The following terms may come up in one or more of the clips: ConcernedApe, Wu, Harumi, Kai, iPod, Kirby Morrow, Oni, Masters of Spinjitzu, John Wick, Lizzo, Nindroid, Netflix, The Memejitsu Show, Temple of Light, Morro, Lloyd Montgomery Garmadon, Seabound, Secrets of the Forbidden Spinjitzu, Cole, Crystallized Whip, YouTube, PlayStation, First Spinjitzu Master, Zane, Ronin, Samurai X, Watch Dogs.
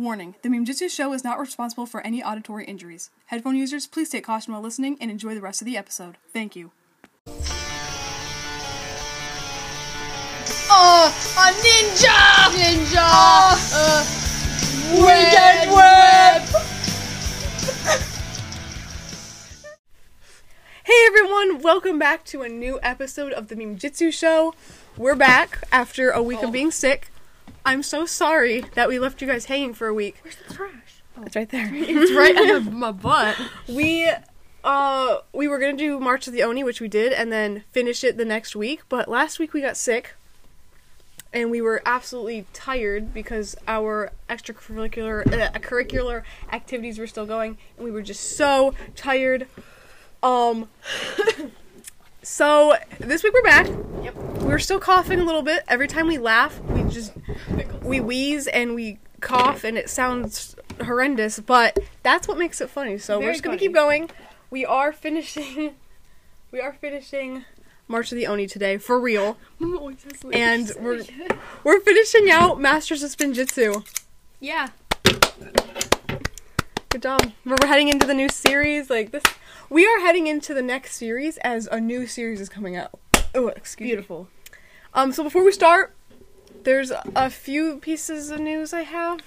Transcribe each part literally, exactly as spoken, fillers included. Warning, The Memejitsu Show is not responsible for any auditory injuries. Headphone users, please take caution while listening and enjoy the rest of the episode. Thank you. Oh, a ninja! Ninja! Oh, a wicked whip! Hey everyone, welcome back to a new episode of The Memejitsu Show. We're back after a week oh. of being sick. I'm so sorry that we left you guys hanging for a week. Where's the trash? Oh, it's right there. It's right under my butt. We, uh, we were going to do March of the Oni, which we did, and then finish it the next week. But last week we got sick, and we were absolutely tired because our extracurricular uh, curricular activities were still going, and we were just so tired. Um... So, this week we're back. Yep. We're still coughing a little bit. Every time we laugh, we just, we wheeze and we cough and it sounds horrendous, but that's what makes it funny. So, Very we're just going to keep going. We are finishing, we are finishing March of the Oni today, for real. And we're, we're finishing out Masters of Spinjitzu. Yeah. Good job. We're heading into the new series, like this. We are heading into the next series as a new series is coming out. Oh, excuse Beautiful. me. Beautiful. Um, so before we start, there's a few pieces of news I have.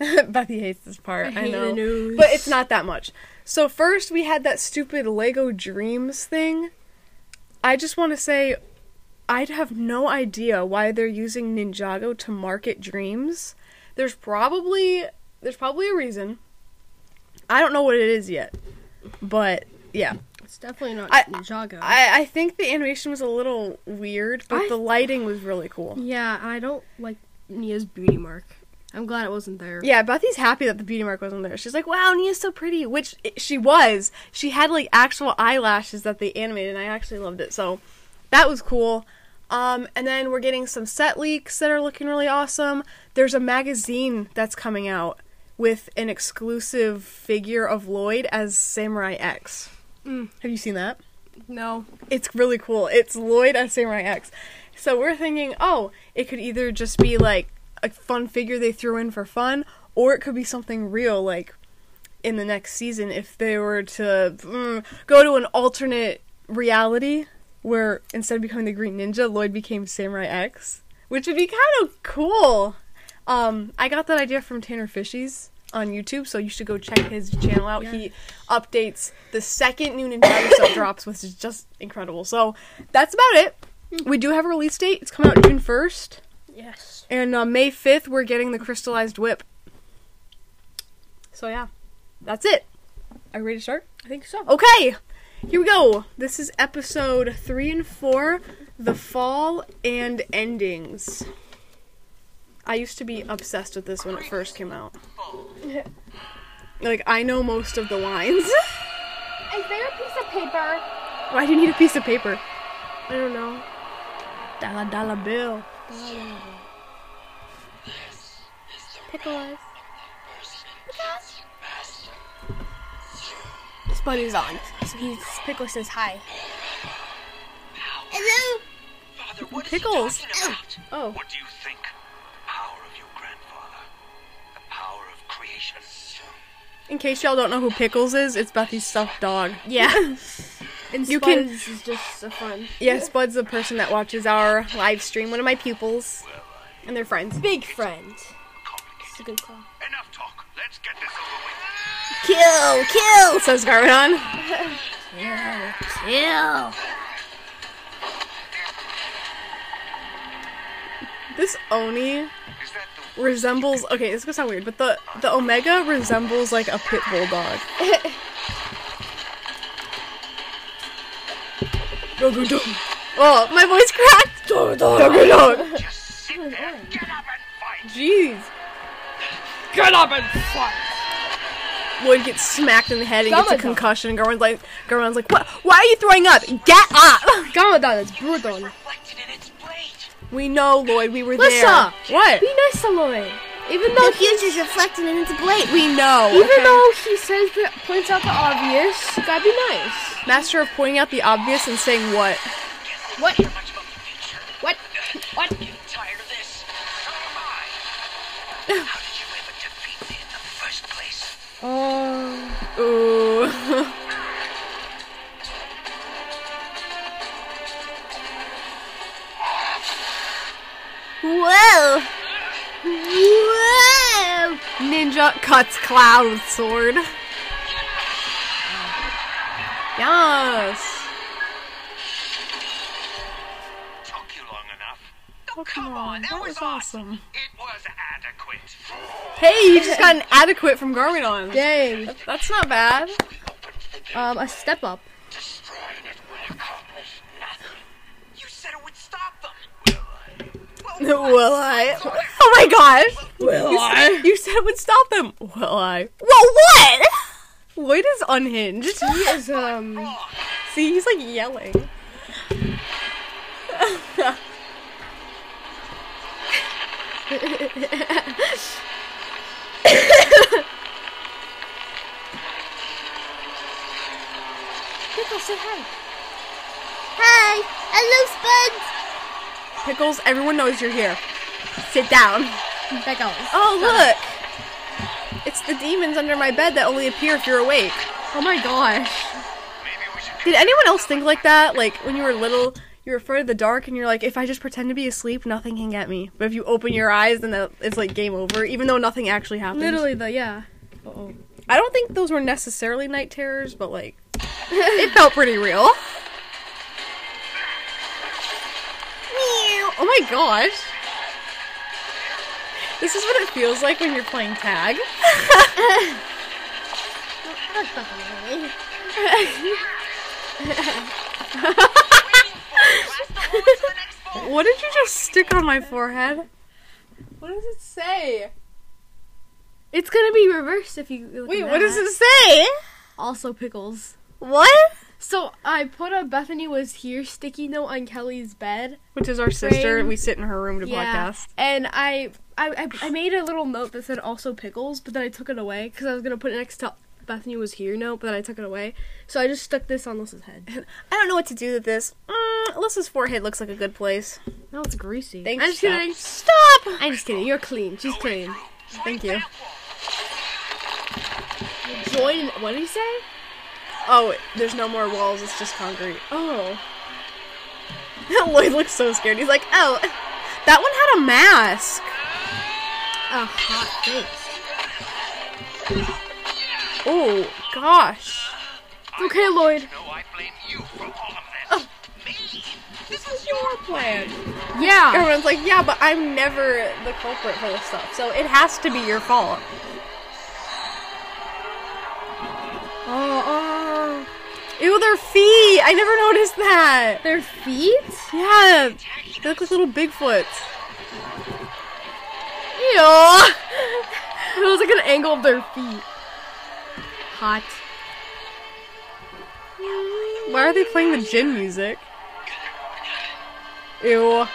Bethy hates this part. I, hate I know. The news. But it's not that much. So first, we had that stupid Lego Dreams thing. I just want to say, I'd have no idea why they're using Ninjago to market Dreams. There's probably there's probably a reason. I don't know what it is yet, but. Yeah. It's definitely not I, Ninjago. I, I think the animation was a little weird, but I, the lighting was really cool. Yeah, I don't like Nya's beauty mark. I'm glad it wasn't there. Yeah, Bethy's happy that the beauty mark wasn't there. She's like, wow, Nya's so pretty, which it, she was. She had, like, actual eyelashes that they animated, and I actually loved it, so that was cool. Um, and then we're getting some set leaks that are looking really awesome. There's a magazine that's coming out with an exclusive figure of Lloyd as Samurai X. Mm. Have you seen that? No. It's really cool. It's Lloyd as Samurai X. So we're thinking, oh, it could either just be, like, a fun figure they threw in for fun, or it could be something real, like, in the next season, if they were to mm, go to an alternate reality where, instead of becoming the Green Ninja, Lloyd became Samurai X, which would be kind of cool. Um, I got that idea from Tanner Fishies on YouTube, so you should go check his channel out. Yeah. He updates the second new Ninjago stuff drops, which is just incredible. So that's about it. We do have a release date. It's coming out June first. Yes. And uh, May fifth, we're getting the Crystallized Whip. So yeah, that's it. Are you ready to start? I think so. Okay, here we go. This is episode three and four, The Fall and Endings. I used to be obsessed with this when it first came out. Like, I know most of the lines. Is there a piece of paper? Why do you need a piece of paper? I don't know. Dollar, dollar bill. Dollar. Pickles. His buddy's on, so he's Pickles says hi. Hello. Father, what Pickles. Is he talking about? Oh. What do you think? In case y'all don't know who Pickles is, it's Bethy's stuffed dog. Yeah. And you Spuds can, is just so fun. Yeah, Spud's the person that watches our live stream, one of my pupils. And they're friends. Big friend. It's a good call. Enough talk. Let's get this over with. Kill, kill, says Garmadon. Kill, kill. This Oni resembles, okay, this is gonna sound weird, but the, the Omega resembles, like, a pit bull dog. Oh, my voice cracked! Dog, dog, dog. Just sit there, get up and fight! Jeez. Get up and fight! Lloyd gets smacked in the head and Garmadon. Gets a concussion, and Garmadon's like, Garmadon's like, what? Why are you throwing up? Get up! Garmadon, it's brutal. We know, Lloyd. We were Lissa, there. What? Be nice to Lloyd. Even though the future's reflected in its plate. We know. Even okay. though he says that points out the obvious, gotta be nice. Master of pointing out the obvious and saying what? What? What? What? I'm tired of this. So am I. How did you ever defeat this? Ooh. Whoa! Whoa! Ninja cuts Cloud with sword. Yes! Took you long enough. Oh, oh come on, on. That, that was, was awesome. awesome. It was adequate. Hey, you just got an adequate from Garmadon. Dang. That's, that's not bad. Um, a step up. You said it would stop them. Will, will I? I? Oh my gosh. Will you I? Said, you said it would stop them. Will I? Well, what? Lloyd is unhinged. He is, um... see, he's, like, yelling. Pickles, say hi. Hi, I love Spuds. Pickles, everyone knows you're here. Sit down. Pickles. Oh, look. Hi. It's the demons under my bed that only appear if you're awake. Oh my gosh. Did anyone else think like that? Like, when you were little, you were afraid of the dark, and you're like, if I just pretend to be asleep, nothing can get me. But if you open your eyes, then it's like game over, even though nothing actually happened. Literally, though, yeah. Uh-oh. I don't think those were necessarily night terrors, but like, it felt pretty real. Oh my gosh. This is what it feels like when you're playing tag. What did you just stick on my forehead? What does it say? It's gonna be reversed if you look. Wait, at what does it say? Also Pickles. What? So I put a Bethany was here sticky note on Kelly's bed, which is our frame. Sister. We sit in her room to yeah. podcast. And I, I, I, I made a little note that said also Pickles, but then I took it away because I was gonna put it next to Bethany was here note, but then I took it away. So I just stuck this on Lissa's head. I don't know what to do with this. Mm, Lissa's forehead looks like a good place. No, it's greasy. Thanks. I'm just kidding. Stop. I'm just kidding. You're clean. She's clean. Thank you. Join. What did he say? Oh, there's no more walls, it's just concrete. Oh. Lloyd looks so scared. He's like, oh, that one had a mask. A hot face. Oh, gosh. Okay, Lloyd. No, I blame you for all of this. Me. This is your plan. Yeah. Everyone's like, yeah, but I'm never the culprit for this stuff, so it has to be your fault. Oh, oh. Ew, their feet! I never noticed that! Their feet? Yeah! They look like little Bigfoots. Ew! It was like an angle of their feet. Hot. Why are they playing the gym music? Ew.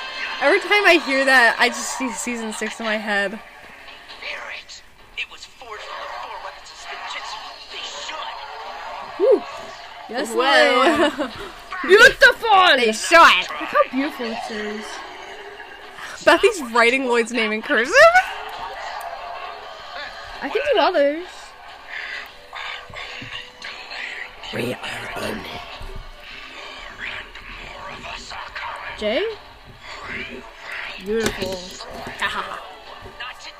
Every time I hear that, I just see season six in my head. Woo! Yes, well. Beautiful! They shot! Look how beautiful it is. Bethy's writing Lloyd's name in cursive? I can do others. We are Oni. Jay? Beautiful. Ah.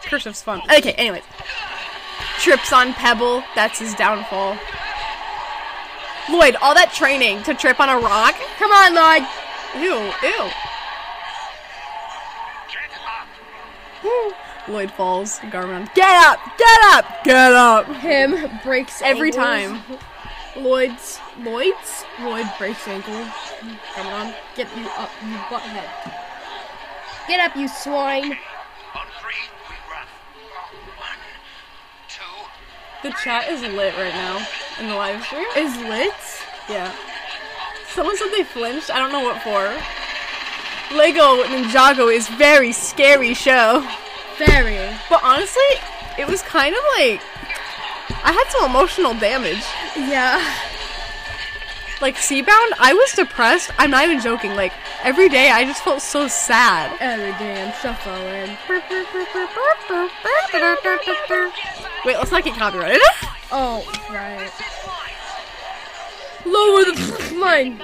Cursive's fun. Okay, anyways. Trips on Pebble, that's his downfall. Lloyd, all that training to trip on a rock? Come on, Lloyd! Ew, ew. Get up. Woo. Lloyd falls. Garmadon. Get up! Get up! Get up! Him breaks every ankles. Time. Lloyd's. Lloyd's? Lloyd breaks ankle. Garmadon, get you up, you butthead. Get up, you swine! On three, we run. One, two. The chat is lit right now. In the live stream? Is lit? Yeah. Someone said they flinched. I don't know what for. Lego Ninjago is very scary show. Very. But honestly, it was kind of like... I had some emotional damage. Yeah. Like, Seabound, I was depressed. I'm not even joking. Like, every day I just felt so sad. Every day I'm shuffling. Wait, let's not get copyrighted. Oh, right. Lower the line.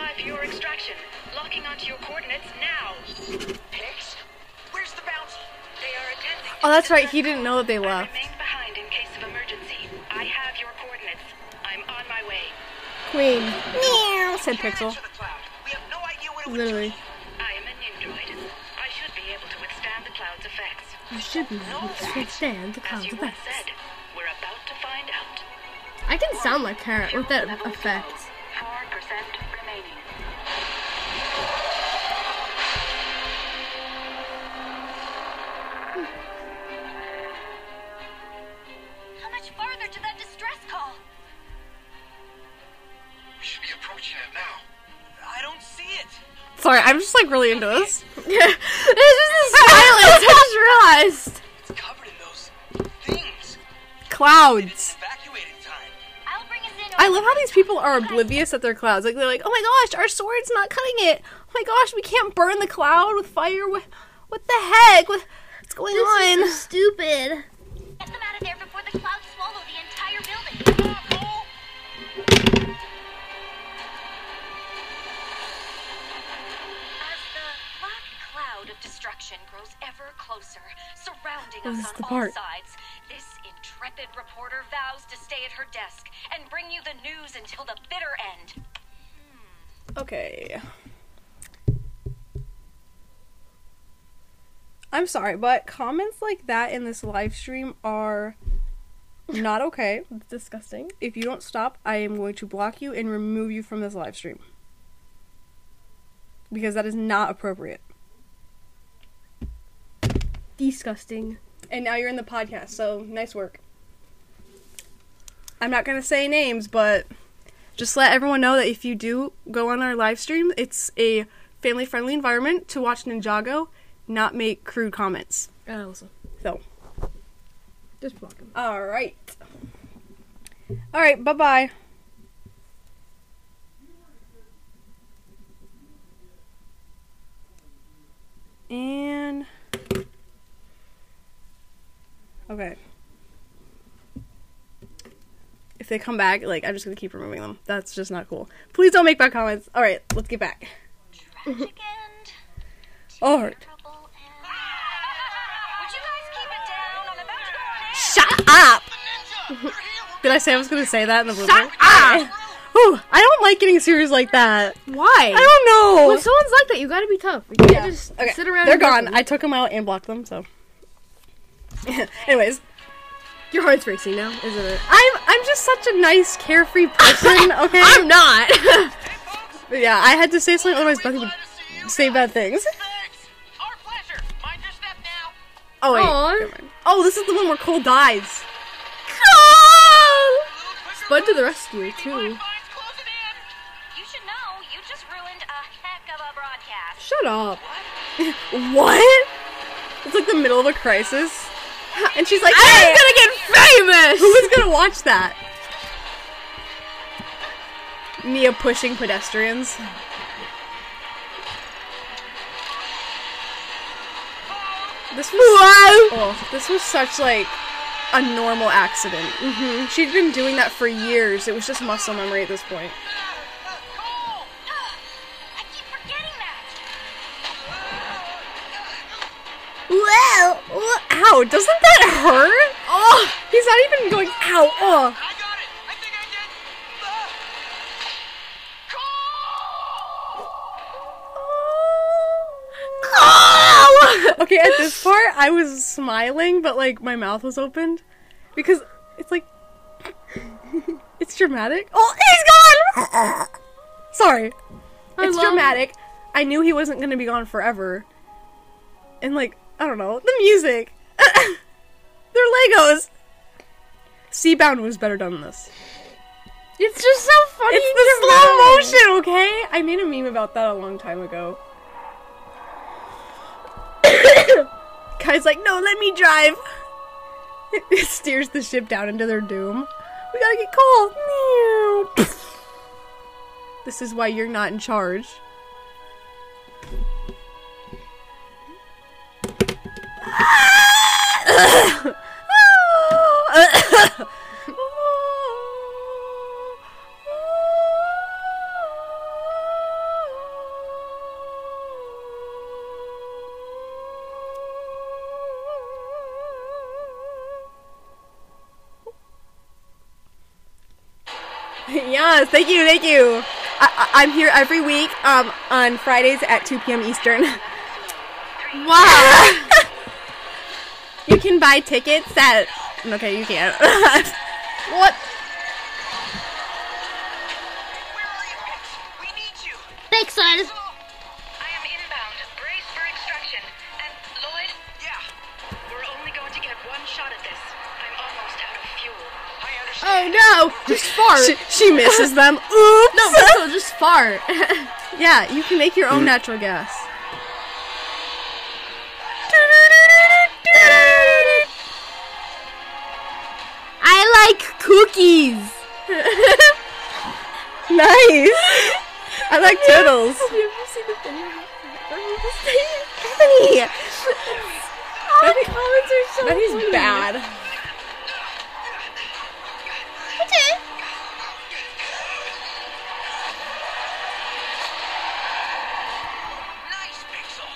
Oh, that's right. He didn't know that they left. Queen. Meow, said Pixel. We have no idea what it was. Literally. I am an android. I should be able to withstand the cloud's effects. I should be able to withstand the cloud's effects. Said, we're about to find out. I can sound like Carrot with that effect. Four percent remaining. Hmm. How much farther to that distress call? Should be approaching it now. I don't see it. Sorry, I'm just like really into this. It's just the silence. I just realized. It's covered in those things. Clouds. Evacuating time. I'll bring us in. I love how these people are oblivious that they're clouds. Like they're like, oh my gosh, our sword's not cutting it. Oh my gosh, we can't burn the cloud with fire. What, what the heck? What, what's going on? This is so stupid. Get them out of there before the clouds swallow the entire building. Destruction grows ever closer, surrounding us on all sides. This intrepid reporter vows to stay at her desk and bring you the news until the bitter end. Hmm. Okay. I'm sorry, but comments like that in this live stream are not okay. It's disgusting. If you don't stop, I am going to block you and remove you from this live stream. Because that is not appropriate. Disgusting. And now you're in the podcast, so nice work. I'm not gonna say names, but just let everyone know that if you do go on our live stream, it's a family-friendly environment to watch Ninjago, not make crude comments. Uh, also. So. Just block him. Alright. Alright, bye-bye. And... okay. If they come back, like, I'm just gonna keep removing them. That's just not cool. Please don't make bad comments. Alright, let's get back. Tragic end. Alright. Would you guys keep it down? I'm about to go on air. Shut up! Did I say I was gonna say that in the blooper? Shut up! Ooh, I don't like getting serious like that. Why? I don't know. When someone's like that, you gotta be tough. You can't yeah. just okay. sit around. They're and gone. Them. I took them out and blocked them, so. Anyways, your heart's racing now, isn't it? I'm I'm just such a nice, carefree person. Okay, I'm not. But yeah, I had to say something, otherwise Buffy would say bad things. Our pleasure. Mind your step now. Oh wait. Never mind. Oh, this is the one where Cole dies. Oh! Spud to the rescue too. You should know you just ruined a heck of a broadcast. Shut up. What? It's like the middle of a crisis. And she's like, hey, I'm gonna get famous! Who is gonna watch that? Nya pushing pedestrians. This was, oh, this was such like a normal accident. Mm-hmm. She'd been doing that for years. It was just muscle memory at this point. Well, ow, doesn't that hurt? Oh, he's not even going, ow, oh. I got it. I think I did. Cole! Cole! Okay, at this part, I was smiling, but, like, my mouth was opened. Because it's, like, it's dramatic. Oh, he's gone! Sorry. I it's dramatic. Him. I knew he wasn't going to be gone forever. And, like, I don't know. The music. They're Legos. Seabound was better done than this. It's just so funny. It's the slow motion, okay? I made a meme about that a long time ago. Kai's like, no, let me drive. It, it steers the ship down into their doom. We gotta get Cole. This is why you're not in charge. Yes, thank you, thank you. I, I'm here every week um, on Fridays at two p m Eastern. Wow. You can buy tickets at... Okay, you can't. What? Where are you? We need you. Thanks, son. I am inbound. Brace for extraction. And Lloyd? Yeah. We're only going to get one shot at this. I'm almost out of fuel. I understand. Oh no! Just fart. She, she misses them. Oops. No, no, just fart. Yeah, you can make your own mm. natural gas. I like cookies. Nice. I like turtles. Have you ever seen the video? Benny. All the comments are so funny. That is bad. Okay. Nice pixel.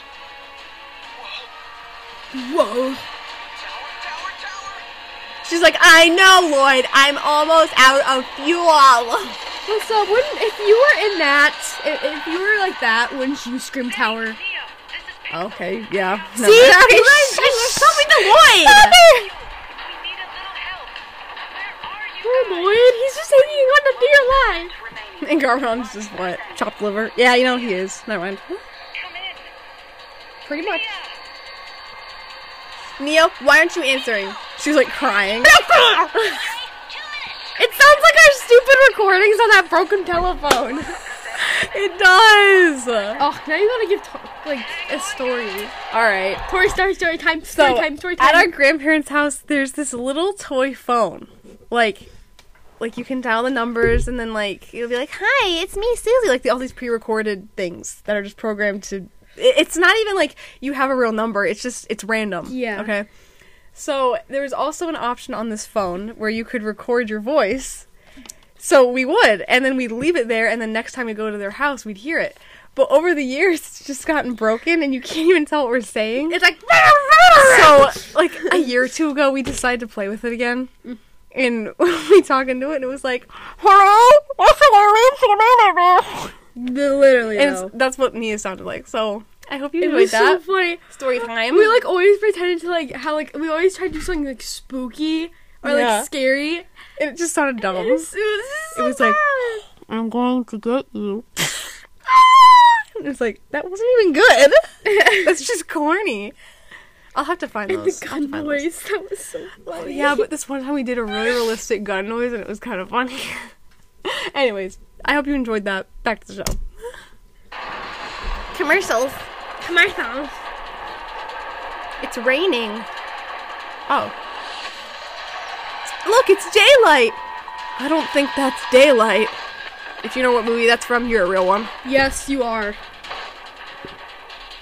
Whoa. Whoa. She's like, I know, Lloyd. I'm almost out of fuel. What's up? Wouldn't if you were in that, if, if you were like that, wouldn't you scream tower? Okay, yeah. No. See, I was stopping the Lloyd. Stop it! Poor Lloyd, he's just hanging on to dear life. And Garmadon's just what? Chopped liver? Yeah, you know he is. Never mind. Pretty much. Nya, why aren't you answering? She's like crying. It sounds like our stupid recordings on that broken telephone. It does. Oh, now you gotta give like a story. All right. Story, story, story time. Story so, time. Story time. At our grandparents' house, there's this little toy phone. Like, like you can dial the numbers, and then like it'll be like, "Hi, it's me, Susie." Like the, all these pre-recorded things that are just programmed to. It's not even like you have a real number. It's just, it's random. Yeah. Okay. So there was also an option on this phone where you could record your voice. So we would. And then we'd leave it there. And then next time we go to their house, we'd hear it. But over the years, it's just gotten broken. And you can't even tell what we're saying. It's like. So like a year or two ago, we decided to play with it again. And we talked into it. And it was like. Hello? Literally, and though. That's what Nya sounded like. So I hope you enjoyed that. It was so funny. Story time. We like always pretended to like how like we always tried to do something like spooky or yeah. like scary, and it just sounded dumb. It was, it was, so it was like I'm going to get you. And it was like that wasn't even good. That's just corny. I'll have to find and those. The gun noise those. That was so funny. Yeah, but this one time we did a really realistic gun noise, and it was kind of funny. Anyways. I hope you enjoyed that. Back to the show. Commercials. Commercials. It's raining. Oh. Look, it's daylight. I don't think that's daylight. If you know what movie that's from, you're a real one. Yes, you are.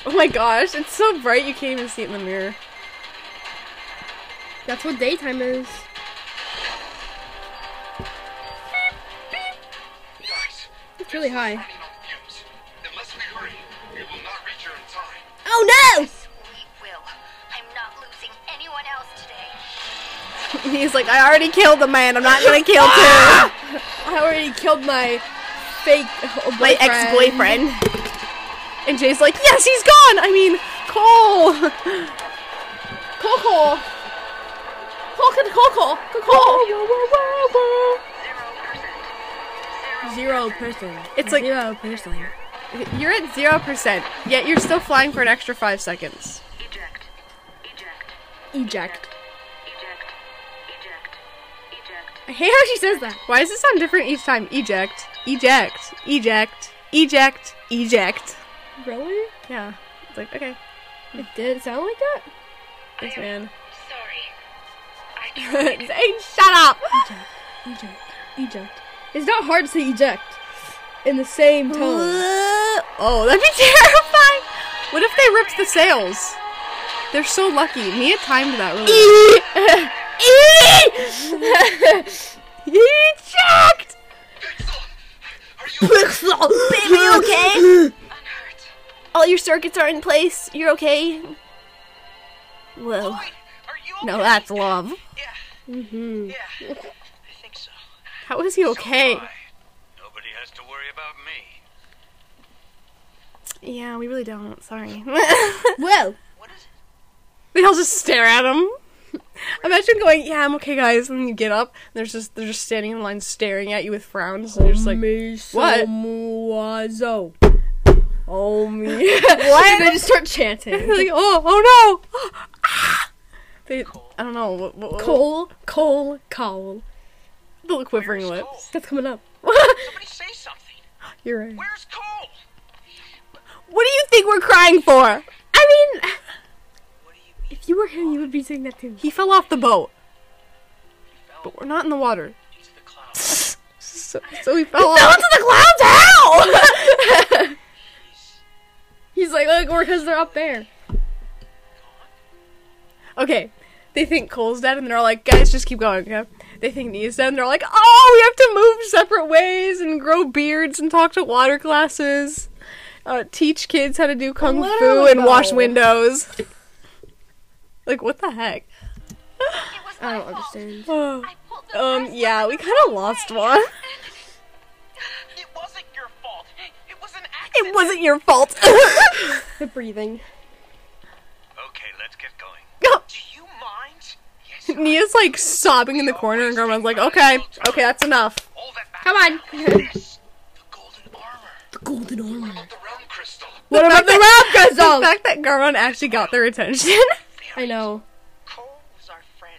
Oh my gosh, it's so bright you can't even see it in the mirror. That's what daytime is. It's really high. Unless we hurry, we will not reach her in time. Oh no! Yes, we will. I'm not losing anyone else today. He's like, I already killed the man. I'm not gonna kill two. I already killed my fake boyfriend. My ex-boyfriend. And Jay's like, yes, he's gone. I mean, Cole. Cole, Cole, Cole, Cole, Cole, Cole. Zero percent. It's like zero percent. You're at zero percent, yet you're still flying for an extra five seconds. Eject. Eject. Eject. Eject. Eject. Eject. I hate how she says that. Why does it sound different each time? Eject. Eject. Eject. Eject. Eject. Really? Yeah. It's like okay. It did sound like that. Thanks, man. Sorry. I Zane, shut up. Eject. Eject. Eject. It's not hard to say eject in the same tone. Oh, that'd be terrifying. What if they ripped the sails? They're so lucky. Nya timed that really. Eject! Pixel! Baby, you okay? All your circuits are in place. You're okay? Whoa. Lloyd, you okay? No, that's love. Yeah. Mm-hmm. Yeah. How is he okay? So has to worry about me. Yeah, we really don't. Sorry. Well. What is it? They all just stare at him. Imagine going, yeah, I'm okay, guys, and then you get up, and there's just, they're just standing in line staring at you with frowns, and you're just like, what? Oh, me. What? And they just start chanting. They're like, oh, oh, no. Oh, ah. They, I don't know. What, what, what, Cole, Cole, Cole. The quivering lips. That's coming up. Somebody say something. You're right. Where's Cole? What do you think we're crying for? I mean... If you were him, you would be saying that too. He fell off the boat. But we're not in the water. Into the clouds. so, so he fell he off. Fell into the clouds? How? He's like, look, or because they're up there. Okay. They think Cole's dead, and they're all like, guys, just keep going, okay? They think Nya's dead, and they're like, oh, we have to move separate ways and grow beards and talk to water classes. Uh, teach kids how to do kung Literally fu and though. wash windows. Like, what the heck? I don't understand. Oh. Um, yeah, we kind of lost one. It wasn't your fault. It was an accident. It wasn't your fault. The breathing. Okay, let's get going. Do you mind? Yes, Nya's, like, sobbing in the corner, and Grandma's like, okay, okay, that's enough. Come on. The golden armor. The golden armor. What about the Realm Crystal? What about the Realm Crystal? The fact that Garmadon actually got their attention. I know. Cole was our friend.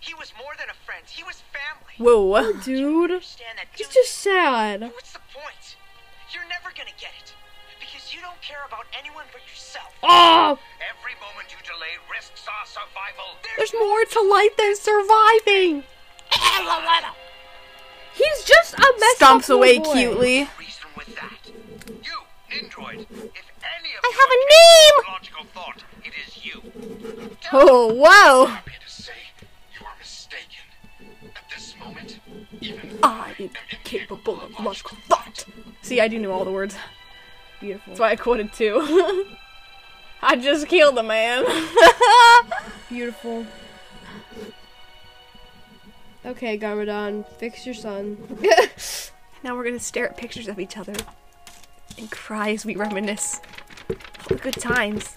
He was more than a friend. He was family. Whoa, oh, dude. He's just sad. What's the point? You're never gonna get it because you don't care about anyone but yourself. Oh! Every moment you delay risks our survival. There's, There's more to life than surviving. He's just a mess. Stomps up away boy. cutely. Reason with that. You, Nindroid. If any of I have a name. Logical thought. It is you. Oh, whoa! I'm happy to say you are mistaken. At this moment, even I am incapable of logical thought. See, I do know all the words. Beautiful. That's why I quoted too. I just killed a man. Beautiful. Okay, Garmadon, fix your son. Now we're gonna stare at pictures of each other and cry as we reminisce. Good times.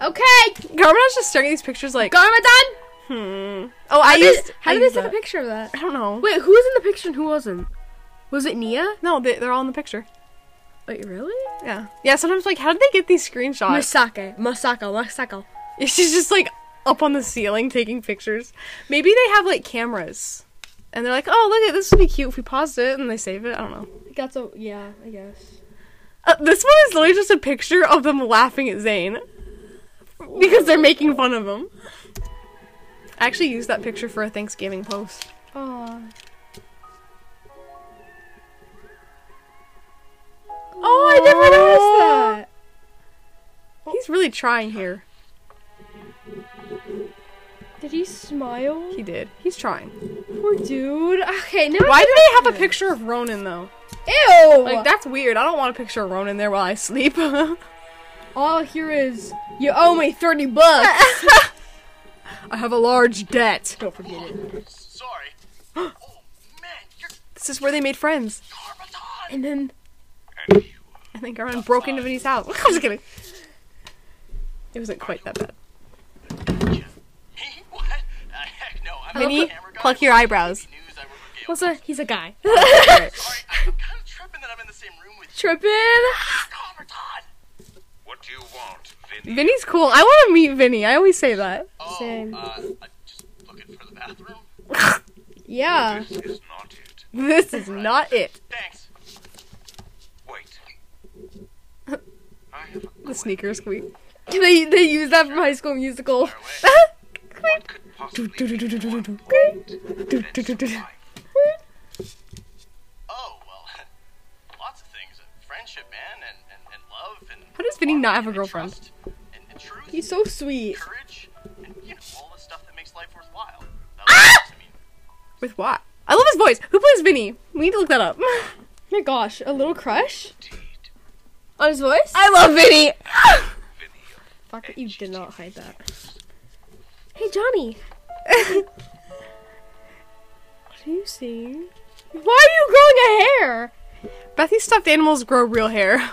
Okay! Garmadon's just staring at these pictures like... Garmadon! Hmm. Oh, I used... How did they take a picture of that? I don't know. Wait, who was in the picture and who wasn't? Was it Nya? No, they, they're all in the picture. Wait, really? Yeah. Yeah, sometimes, like, how did they get these screenshots? Masako. Masako. Masako. She's just, like, up on the ceiling taking pictures. Maybe they have, like, cameras. And they're like, oh, look, this would be cute if we paused it and they save it. I don't know. It got so... Yeah, I guess. Uh, this one is literally just a picture of them laughing at Zane. Because they're making fun of him. I actually used that picture for a Thanksgiving post. Aww. Oh, I never noticed that! He's really trying here. Did he smile? He did. He's trying. Poor dude. Okay, now. Why do they have a picture of Ronin, though? Ew! Like, that's weird. I don't want a picture of Ronin there while I sleep. All here is, you owe me thirty bucks. I have a large debt. Don't forget it. Sorry. Oh, man, you're... This is where they made friends. And then... And you, uh, I think Garmin broke into Vinny's house. I'm just kidding. It wasn't quite that bad. What? Uh, heck no. I'm Vinny, pluck your eyebrows. What's a... He's a guy. Sorry, I'm kind of tripping that I'm in the same room with you. Tripping? What do you want, Vinny? Vinny's cool. I want to meet Vinny. I always say that. Oh, same. Uh, I'm just looking for the bathroom. Yeah. This is not it. This is right. not it. Thanks. Wait. I have a the sneaker squeak. They, they use that from High School Musical. Oh, well, lots of things. Friendship, man, and, and, and love. And how does Vinny not have a girlfriend? Trust, and, and truth, he's so sweet. Courage, and, you know, all the stuff that makes life worthwhile. Ah! To me. With what? I love his voice. Who plays Vinny? We need to look that up. Oh my gosh, a little crush? Indeed. On his voice? I love Vinny! Vinny. Fuck that you did not hide that. Hey, Johnny. What do you see? Why are you growing a hair? Bethy's stuffed animals grow real hair.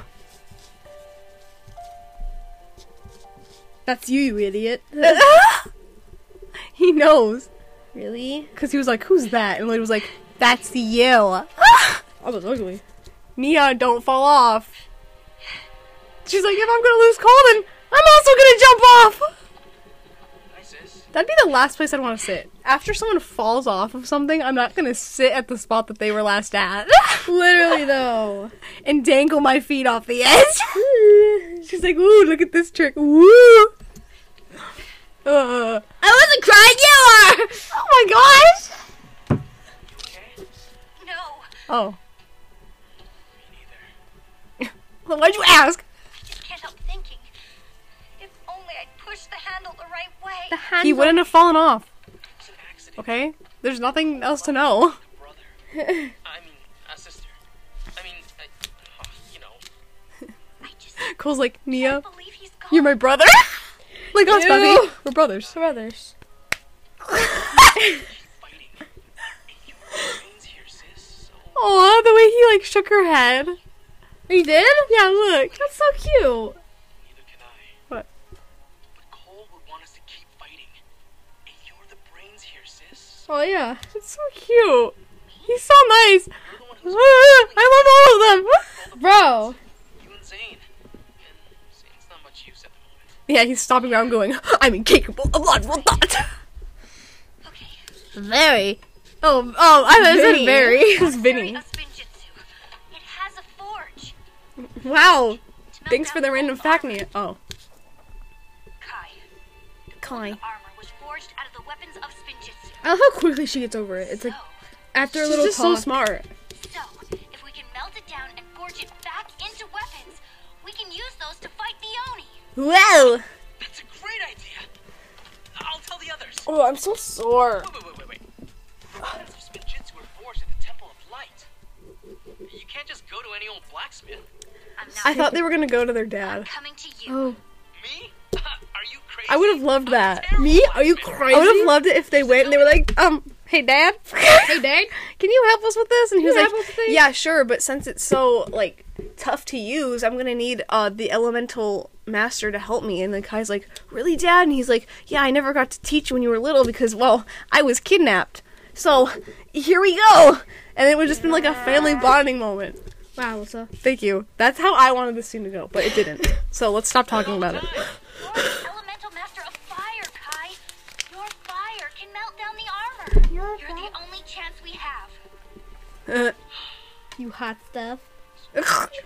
That's you, you idiot. He knows. Really? Because he was like, who's that? And Lloyd was like, that's you. I was ugly. Nya, don't fall off. She's like, if I'm going to lose Cole, then I'm also going to jump off. That'd be the last place I'd want to sit. After someone falls off of something, I'm not going to sit at the spot that they were last at. Literally, though. And dangle my feet off the edge. She's like, ooh, look at this trick. Woo. Uh, I wasn't crying, you are! Oh my gosh! No. Oh. Me neither. Well, why'd you ask? I just can't help thinking. If only I'd pushed the handle the right way. The handle. He wouldn't have fallen off. It's an accident. Okay? There's nothing else to know. Brother. I mean, a sister. I mean, uh, you know. I just Cole's like, Nya, you're my brother? Like us, Bobby. We're brothers. We're brothers. Oh, the way he like shook her head. He did? Yeah, look. That's so cute. Neither can I. What? But Cole would want us to keep fighting. And you're the brains here, sis. Oh yeah. It's so cute. He's so nice. I love all of them. Bro. You and Zane. Yeah, he's stopping around going, I'm incapable of logical thought. Okay. Very. Oh, oh, I thought it said very. It's Vinny. It has a forge. Wow. Thanks for the random fact, Nya. Oh. Kai. Kai. Armor was forged out of the weapons of Spinjitzu. I love how quickly she gets over it. It's like, after a little talk. She's just so smart. So, if we can melt it down and forge it back into weapons, we can use those to fight the Oni. Well, that's a great idea. I'll tell the others. Oh, I'm so sore. Wait, wait, wait, wait. The Spinjitzu were forged at the Temple of Light. You can't just go to any old blacksmith. I'm not I thought they were gonna go to their dad. I'm coming to you. Oh. Me? Are you crazy? I would have loved that. Me? Are you crazy? I would have loved it if they There's went and they were like, um, hey, Dad. Hey, Dad. Can you help us with this? And he was like, yeah, sure, but since it's so like tough to use, I'm gonna need uh the elemental master to help me. And then Kai's like, really, Dad? And he's like, yeah, I never got to teach when you were little because, well, I was kidnapped, so here we go. And it would just been like a family bonding moment. Wow, what's up? Thank you. That's how I wanted this scene to go, but it didn't. So let's stop talking about it. You're elemental master of fire, Kai. Your fire can melt down the armor. You're, You're the only chance we have. Uh, you hot stuff.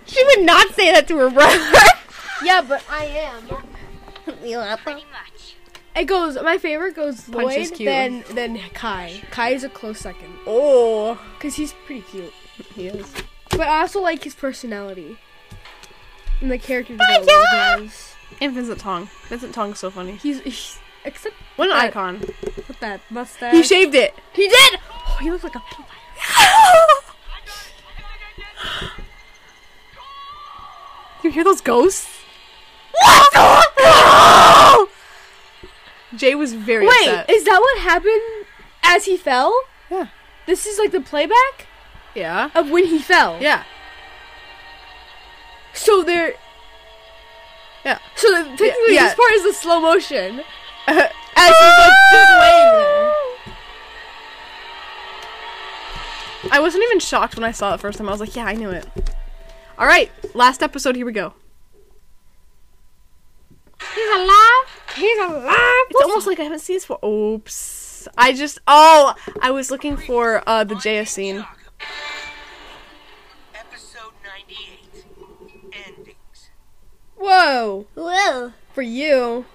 She would not say that to her brother. Yeah, but I am. Pretty much. It goes, my favorite goes Lloyd, then, then Kai. Kai is a close second. Oh. Because he's pretty cute. He is. But I also like his personality. And the character development. Oh, yeah. And Vincent Tong. Vincent Tong's so funny. He's, he's except what an that, icon. With that mustache. He shaved it. He did! Oh, he looks like a vampire. Do you hear those ghosts? No! Jay was very Wait, upset. Wait, is that what happened as he fell? Yeah. This is like the playback? Yeah. Of when he fell? Yeah. So they're... Yeah. So the, technically yeah. this part is the slow motion. Uh, as he's like just laying there. I wasn't even shocked when I saw it first time. I was like, yeah, I knew it. Alright, last episode, here we go. He's alive! He's alive! It's What's almost it? Like I haven't seen this for- Oops. I just- Oh! I was looking for, uh, the Jaya scene. Episode ninety-eight. Endings. Whoa! Whoa! For you.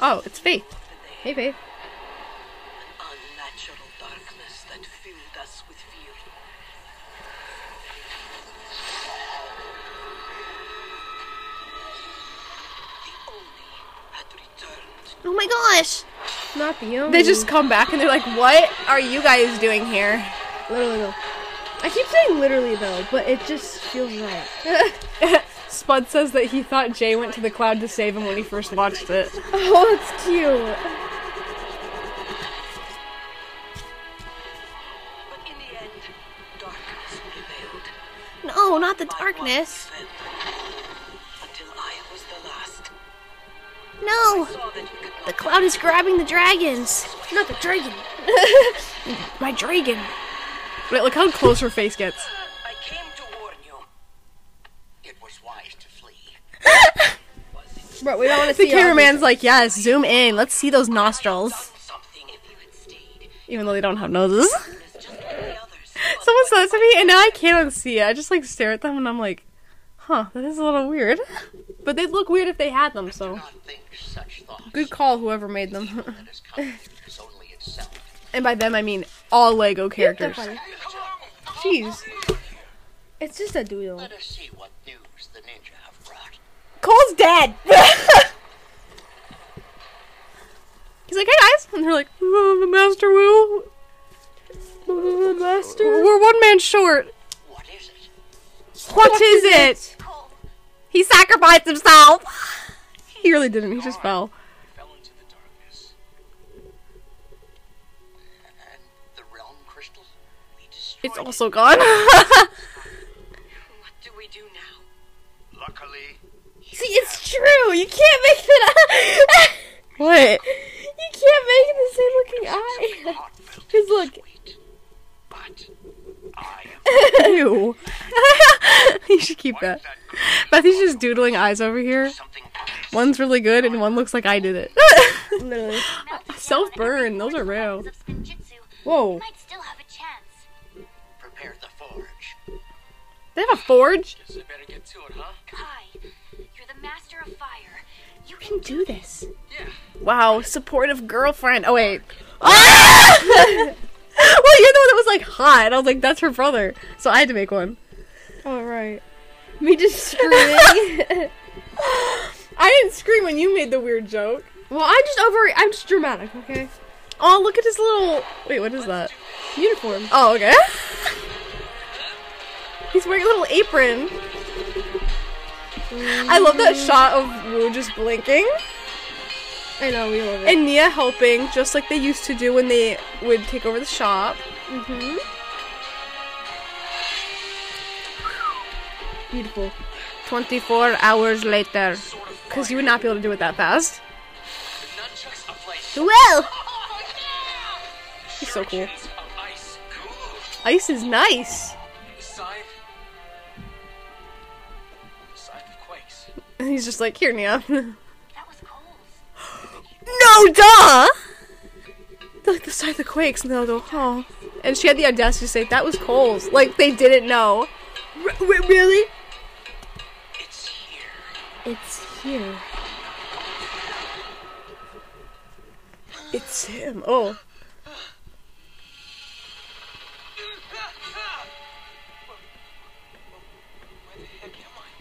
Oh, it's Faith. Hey, Faith. Oh my gosh! Not the Oni. They just come back and they're like, what are you guys doing here? Literally though. I keep saying literally though, but it just feels right. Spud says that he thought Jay went to the cloud to save him when he first watched it. Oh, that's cute. But in the end, darkness No, not the darkness. Until I was the last. No! The cloud is grabbing the dragons. Not the dragon. My dragon. Wait, look how close her face gets. I came to warn you. It was wise to flee. Bro, we don't want to see. The cameraman's like, yes, zoom in. Let's see those nostrils. Even though they don't have noses. Someone said this to me, and now I can't see it. I just, like, stare at them, and I'm like, huh, that is a little weird. But they'd look weird if they had them, so. Good call, whoever made them. And by them, I mean all Lego characters. Jeez. It's just a doodle. Let us see what news the ninja have brought. Cole's dead! He's like, hey, guys! And they're like, oh, the master will... Master. We're one man short. What is it? What, what is, is it? it? He sacrificed himself. He really didn't. He just fell. Fell into the darkness. And the realm crystal we destroyed. It's also gone. What do we do now? Luckily. See, it's true. You can't make it up. What? You can't make the same looking eye. Just look. But I am ew. You should keep that. Bethy's just doodling eyes over here. One's really good and one looks like I did it. Literally. Self burn, those are real. Whoa. Prepare the forge. They have a forge? Guess I better get to it, huh? Kai, you're the master of fire. You can do this. Yeah. Wow, supportive girlfriend. Oh wait. Ah! Well, you're the one that was, like, hot. I was like, that's her brother. So I had to make one. All right. Me just screaming. I didn't scream when you made the weird joke. Well, I just over... I'm just dramatic, okay? Oh, look at his little... Wait, what is that? Uniform. Oh, okay. He's wearing a little apron. Mm. I love that shot of Wu just blinking. I know, we love it. And Nya helping, just like they used to do when they would take over the shop. Mm-hmm. Beautiful. twenty-four hours later. Because you would not be able to do it that fast. Well! He's so cool. Ice is nice! He's just like, here, Nya. No, duh! Like the side of the quakes, and they'll go, oh. And she had the audacity to say, that was Cole's. Like, they didn't know. R really? It's here. It's here. It's him. Oh.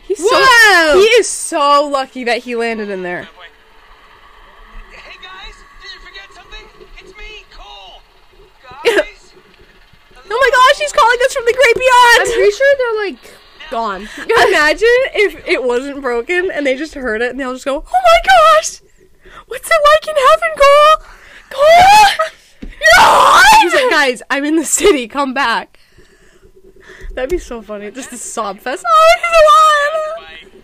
He's so, whoa! He is so lucky that he landed in there. Oh my gosh, she's calling us from the great beyond! I'm pretty sure they're like gone. Imagine if it wasn't broken and they just heard it and they'll just go, oh my gosh! What's it like in heaven, Cole? Cole! No! He's like, guys, I'm in the city, come back. That'd be so funny. Just a sob fest. Oh, he's alive!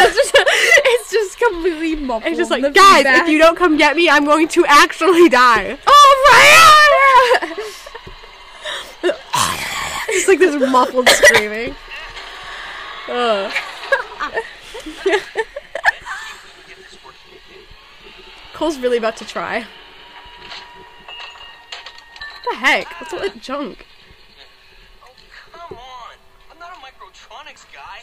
It's just, it's just completely muffled. It's just like, the guys, feedback. If you don't come get me, I'm going to actually die. Oh my god! It's like this muffled screaming. Uh. Cole's really about to try. What the heck? What's all that junk? Oh, come on. I'm not a microtronics guy.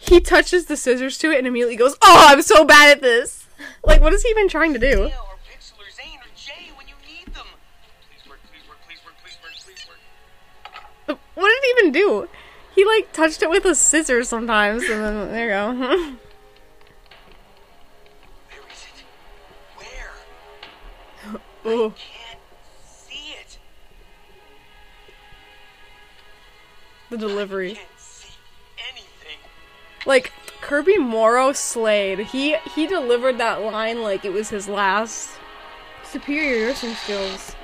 He touches the scissors to it and immediately goes, oh, I'm so bad at this. Like, what is he even trying to do? What did he even do? He like touched it with a scissor sometimes, and then there you go. Where is it? Where? Oh. I can't see it. The delivery. I can't see anything. Like Kirby Morrow slayed. He he delivered that line like it was his last. Superior nursing skills.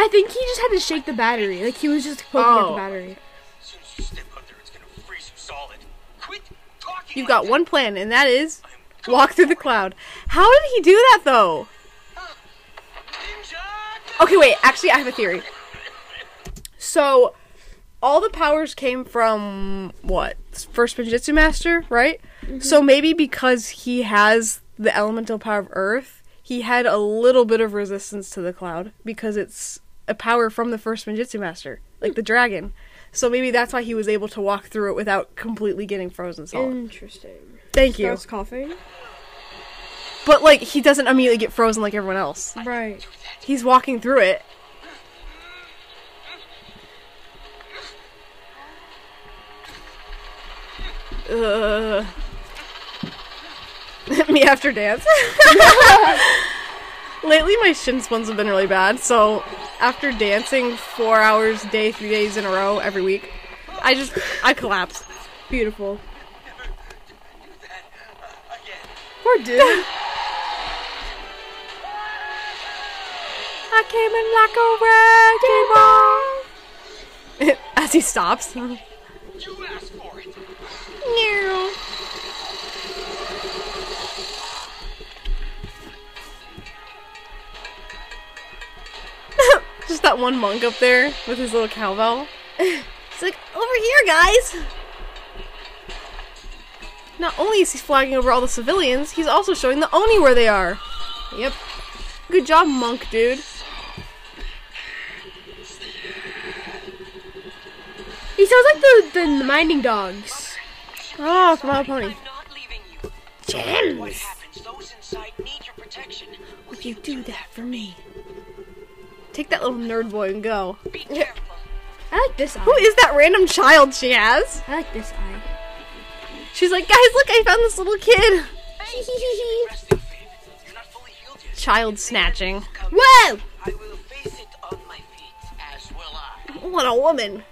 I think he just had to shake the battery. Like, he was just poking oh. at the battery. As soon as you step up there, it's gonna freeze you solid. Quit talking. You've got like one that. plan, and that is walk through the cloud. How did he do that, though? Okay, wait. Actually, I have a theory. So, all the powers came from, what, First Spinjitzu Master, right? Mm-hmm. So maybe because he has the elemental power of Earth, he had a little bit of resistance to the cloud because it's a power from the First Spinjitzu Master, like mm. the dragon. So maybe that's why he was able to walk through it without completely getting frozen solid. Interesting. Thank you. Starts coughing. But, like, he doesn't immediately get frozen like everyone else. Right. He's walking through it. Uh, me after dance. Lately, my shin splints have been really bad, so after dancing four hours a day, three days in a row, every week, I just, I collapse. Beautiful. Poor dude. I came in like a wrecking ball. As he stops. You asked for it. No. Just that one monk up there with his little cowbell. It's like, over here, guys. Not only is he flagging over all the civilians, he's also showing the Oni where they are. Yep. Good job, monk, dude. He sounds like the, the mining dogs. Oh, from My Pony. Gems! What happens? Those inside need your protection. Will you do that for me? Take that little nerd boy and go. Be careful. I like this eye. Who is that random child she has? I like this eye. She's like, guys, look, I found this little kid. Child snatching. Whoa! I will face it on my feet, as will I. What a woman.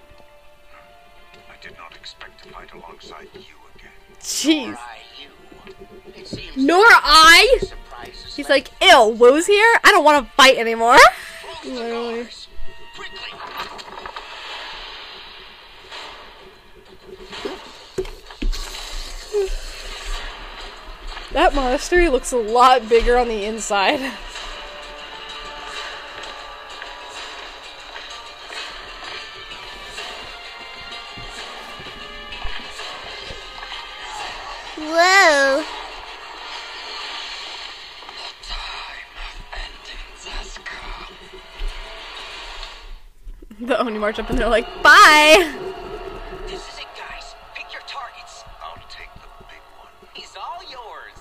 Alongside you again. Jeez. Nor I. You. Nor I? He's like, ill, Woo's here? I don't want to fight anymore. Literally. That monastery looks a lot bigger on the inside. Whoa. The time of endings has come. The Oni march up and they're like, bye! This is it, guys. Pick your targets. I'll take the big one. He's all yours.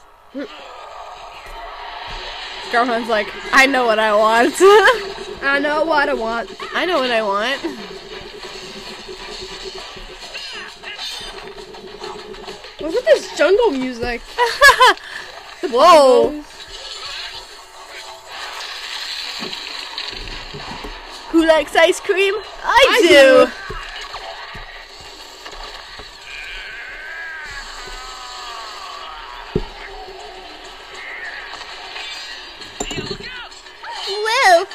Garmadon's like, I know what I want. I know what I want. I know what I want. Look at this jungle music. Whoa. Who likes ice cream? I, I do. do. Whoa.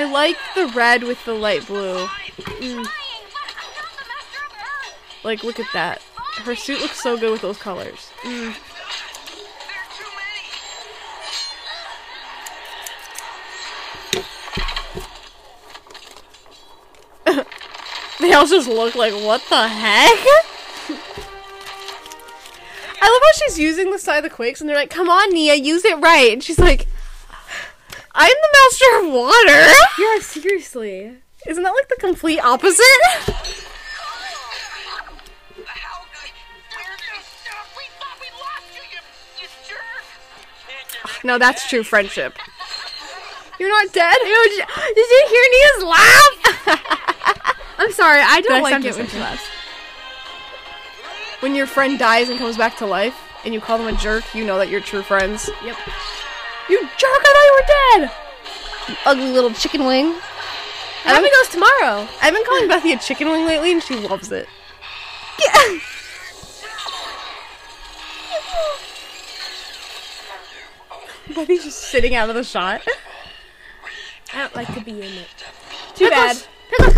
I like the red with the light blue. Mm. Like, look at that. Her suit looks so good with those colors. Mm. They all just look like, what the heck? I love how she's using the side of the quakes, and they're like, come on, Nya, use it right. And she's like, I'm the master of water. Yeah, seriously. Isn't that like the complete opposite? No, that's true friendship. You're not dead? Ew, did you hear Nia's laugh? I'm sorry, I don't like it when she laughs. When your friend dies and comes back to life, and you call them a jerk, you know that you're true friends. Yep. You jerk, I thought you were dead! You ugly little chicken wing. I'm having those tomorrow. I've been calling Bethy a chicken wing lately, and she loves it. Yeah. But he's just sitting out of the shot. I don't like to be in it. Too Pickles. bad. Pickles,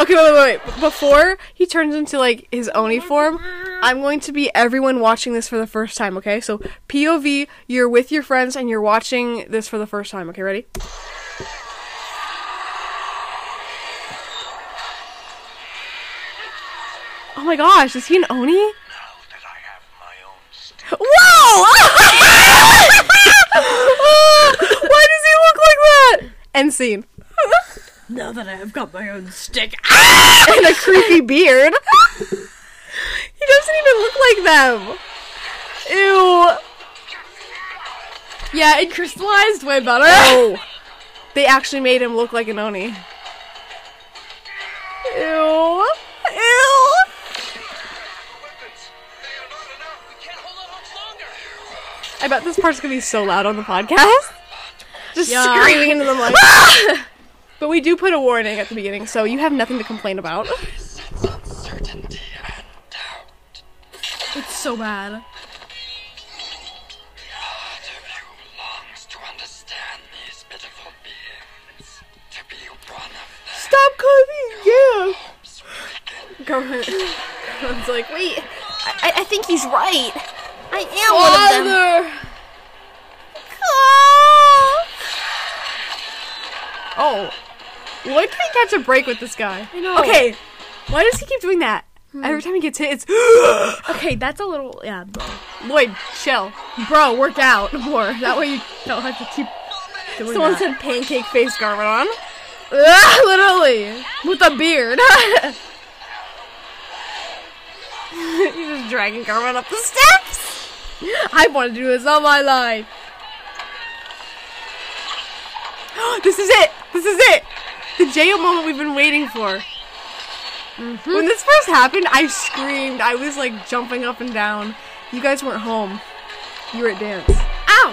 Okay, wait, wait, wait. Before he turns into, like, his Oni form, I'm going to be everyone watching this for the first time, okay? So, P O V, you're with your friends, and you're watching this for the first time. Okay, ready? Oh my gosh, is he an Oni? Now that I have my own stick. Whoa! Why does he look like that? End scene. Now that I have got my own stick. Ah! And a creepy beard. He doesn't even look like them. Ew. Yeah, it crystallized way better. Oh. They actually made him look like an Oni. Ew. Ew. I bet this part's gonna be so loud on the podcast. Just yeah. screaming into the mic. Ah! But we do put a warning at the beginning, so you have nothing to complain about. Uncertainty and doubt. It's so bad. The art of you longs to understand these pitiful beings, to be one of them. Stop copying! Yeah! Go ahead. Everyone's like, wait, I, I think he's right. I am Father. one of them. Oh! Oh. Lloyd can't catch a break with this guy. I know. Okay, why does he keep doing that? Hmm. Every time he gets hit, it's... Okay, that's a little... Yeah, bro. Lloyd, chill. Bro, work out more. That way you don't have to keep doing Someone that. Someone said pancake face Garmadon. Literally. With a beard. You're just dragging Garmadon up the steps. I want to do this all my life. This is it. This is it. The J O moment we've been waiting for. Mm-hmm. When this first happened, I screamed. I was like jumping up and down. You guys weren't home. You were at dance. Ow!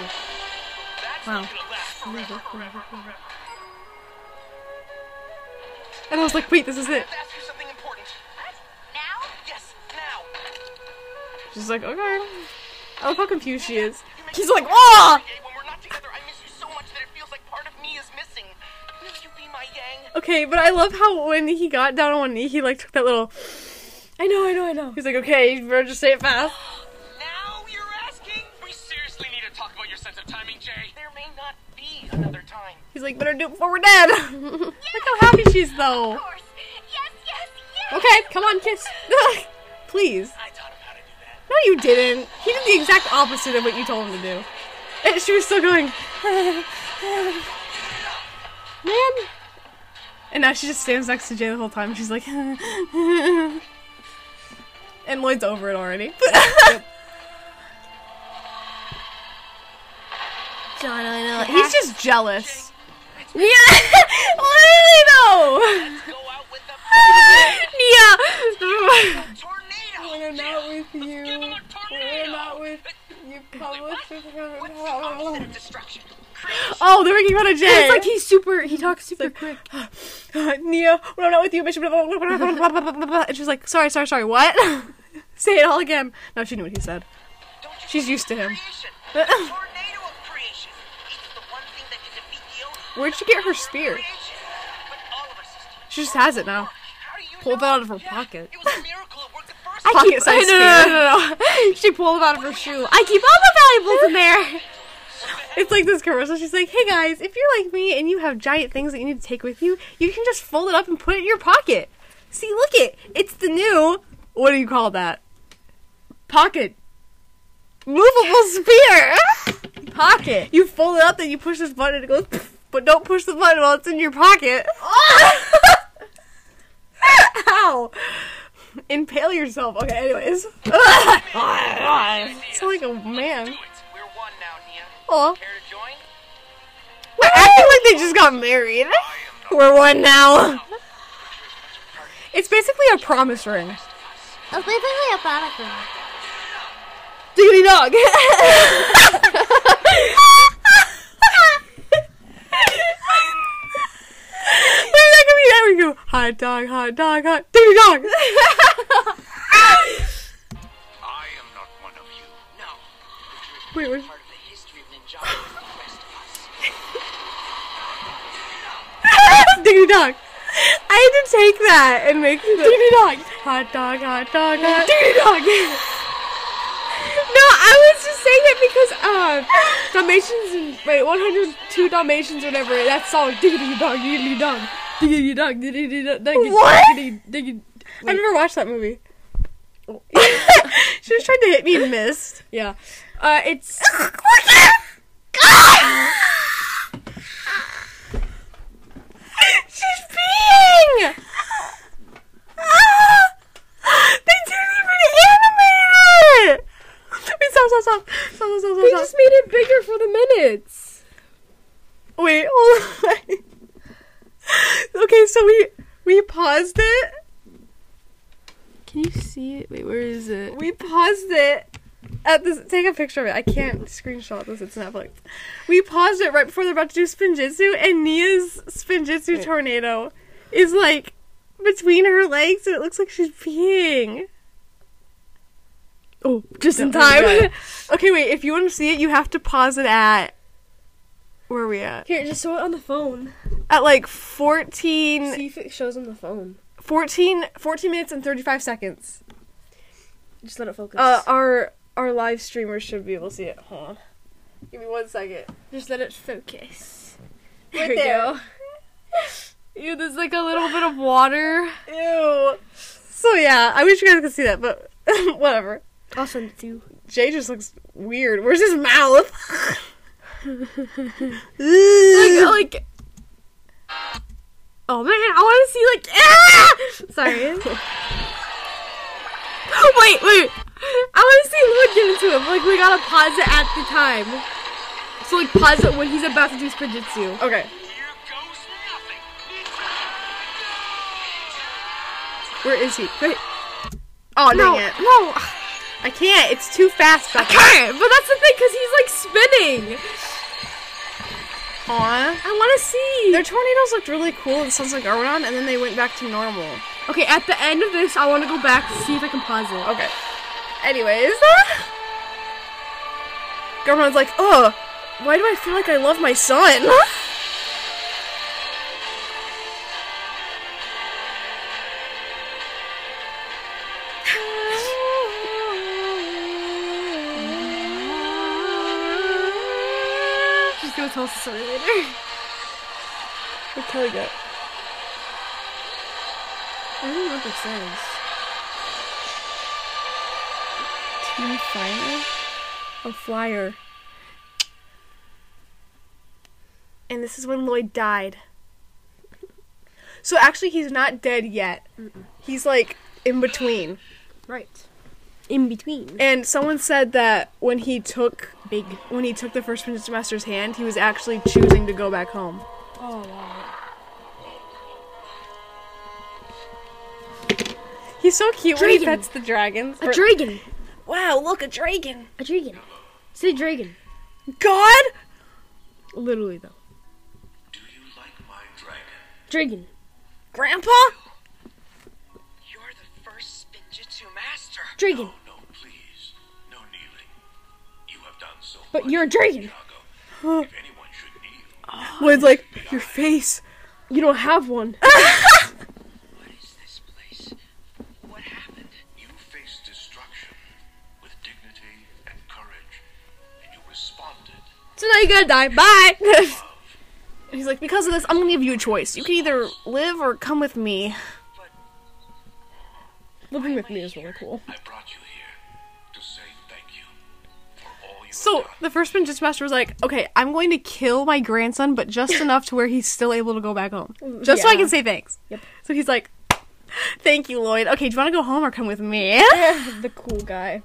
That's wow. Forever, forever, forever. And I was like, wait, this is it. Now? Yes, now. She's like, okay. I love how confused she is. She's like, oh! Okay, but I love how when he got down on one knee, he like took that little. I know, I know, I know. He's like, okay, you better just say it fast. Now you're asking? We seriously need to talk about your sense of timing, Jay. There may not be another time. He's like, better do it before we're dead. Yes. Look how happy she's though. Of course. Yes, yes, yes. Okay, come on, kiss. Please. I taught him how to do that. No, you didn't. He did the exact opposite of what you told him to do. And she was still going. Man. And now she just stands next to Jay the whole time. She's like, and Lloyd's over it already. Yep. John, I know. It He's just jealous. Jay, yeah, literally though. Let's go out with the yeah. We're not with you. We're not with you. Publish Oh, they're making fun of Jay. It's like he's super, he talks super like, quick. Uh, Nya, when I'm not with you, bitch, blah, blah, blah, blah, blah, blah, blah, blah. And she's like, sorry, sorry, sorry, what? Say it all again. No, she knew what he said. She's used to him. Where'd she get her spear? She just has it now. Pulled it out of her pocket. Pocket size spear. No, no, no, no. She pulled it out of her shoe. I keep all the valuables in there. It's like this commercial. She's like, hey guys, if you're like me and you have giant things that you need to take with you, you can just fold it up and put it in your pocket. See, look it. It's the new, what do you call that? Pocket. Movable spear. Pocket. You fold it up, then you push this button and it goes, pff, but don't push the button while it's in your pocket. Oh! Ow. Impale yourself. Okay, anyways. It's like a man. Aw. We're acting like they just got married. We're one now. It's basically a promise ring. It's basically a promise ring. Diggity dog. Maybe that could be that we go. Hot dog, hot dog, hot diggity dog. Wait, wait. Part of the history of Ninjago is the rest of us. Diggity dog. I had to take that and make it. Diggity dog. Hot dog, hot dog, hot dog. Diggity dog. No, I was just saying that because uh, Dalmatians and wait, one hundred two Dalmatians, whatever. That song, diggity dog, diggity dog, diggity dog, diggity dog, diggity dog, diggity. I never watched that movie. She was trying to hit me and missed. Yeah. Uh, it's. She's peeing! Ah! They didn't even animate it! Wait, stop, stop, stop. Stop, stop, stop, they stop. Just made it bigger for the minutes. Wait, hold on. Okay, so we we paused it. Can you see it? Wait, where is it? We paused it at this. Take a picture of it. I can't screenshot this. It's Netflix. We paused it right before they're about to do Spinjitzu, and Nya's Spinjitzu tornado is like between her legs, and it looks like she's peeing. Oh, just no, in time. Really okay, wait. If you want to see it, you have to pause it at. Where are we at? Here, just show it on the phone. At like fourteen. See if it shows on the phone. fourteen, fourteen minutes and thirty-five seconds. Just let it focus. Uh, our our live streamers should be able to see it. Hold on. Give me one second. Just let it focus. Right there we go. Ew, there's like a little bit of water. Ew. So yeah, I wish you guys could see that, but whatever. I'll send it to you. Jay just looks weird. Where's his mouth? like, like... Oh man, I want to see like. Ah! Sorry. wait, wait. I want to see Lloyd get into it. But, like we gotta pause it at the time. So like pause it when he's about to do Spinjitzu. Okay. Where is he? Wait. Oh no! Dang it. No, I can't. It's too fast. I can't. But that's the thing, cause he's like spinning. Aww. I want to see! Their tornadoes looked really cool in Sunset Garmadon, and then they went back to normal. Okay, at the end of this, I want to go back to see if I can pause it. Okay. Anyways. Garmadon's like, ugh, why do I feel like I love my son? Tell story later. We're killing it. I don't know what this says. Team Flyer? A flyer. And this is when Lloyd died. So actually he's not dead yet. Mm-mm. He's like in between. Right. In between. And someone said that when he took big when he took the first Spinjitzu Master's hand, he was actually choosing to go back home. Oh wow. He's so cute dragon. When he pets the dragons. A or, dragon. Wow, look, a dragon. A dragon. Say dragon. God. Literally though. Do you like my dragon? Dragon. Grandpa? Dragon. No, no, please. No kneeling. You have done so much. But you're a dragon. Oh. If anyone should kneel. Oh. Lloyd's like, your face. You don't have one. What is this place? What happened? You faced destruction with dignity and courage, and you responded. So now you're gonna die. Bye. And he's like, because of this, I'm gonna give you a choice. You can either live or come with me. Living with me is really cool. I brought you here to say thank you for all you so, the first Spinjitzu Master was like, okay, I'm going to kill my grandson, but just enough to where he's still able to go back home. Just yeah. So I can say thanks. Yep. So he's like, thank you, Lloyd. Okay, do you want to go home or come with me? The cool guy.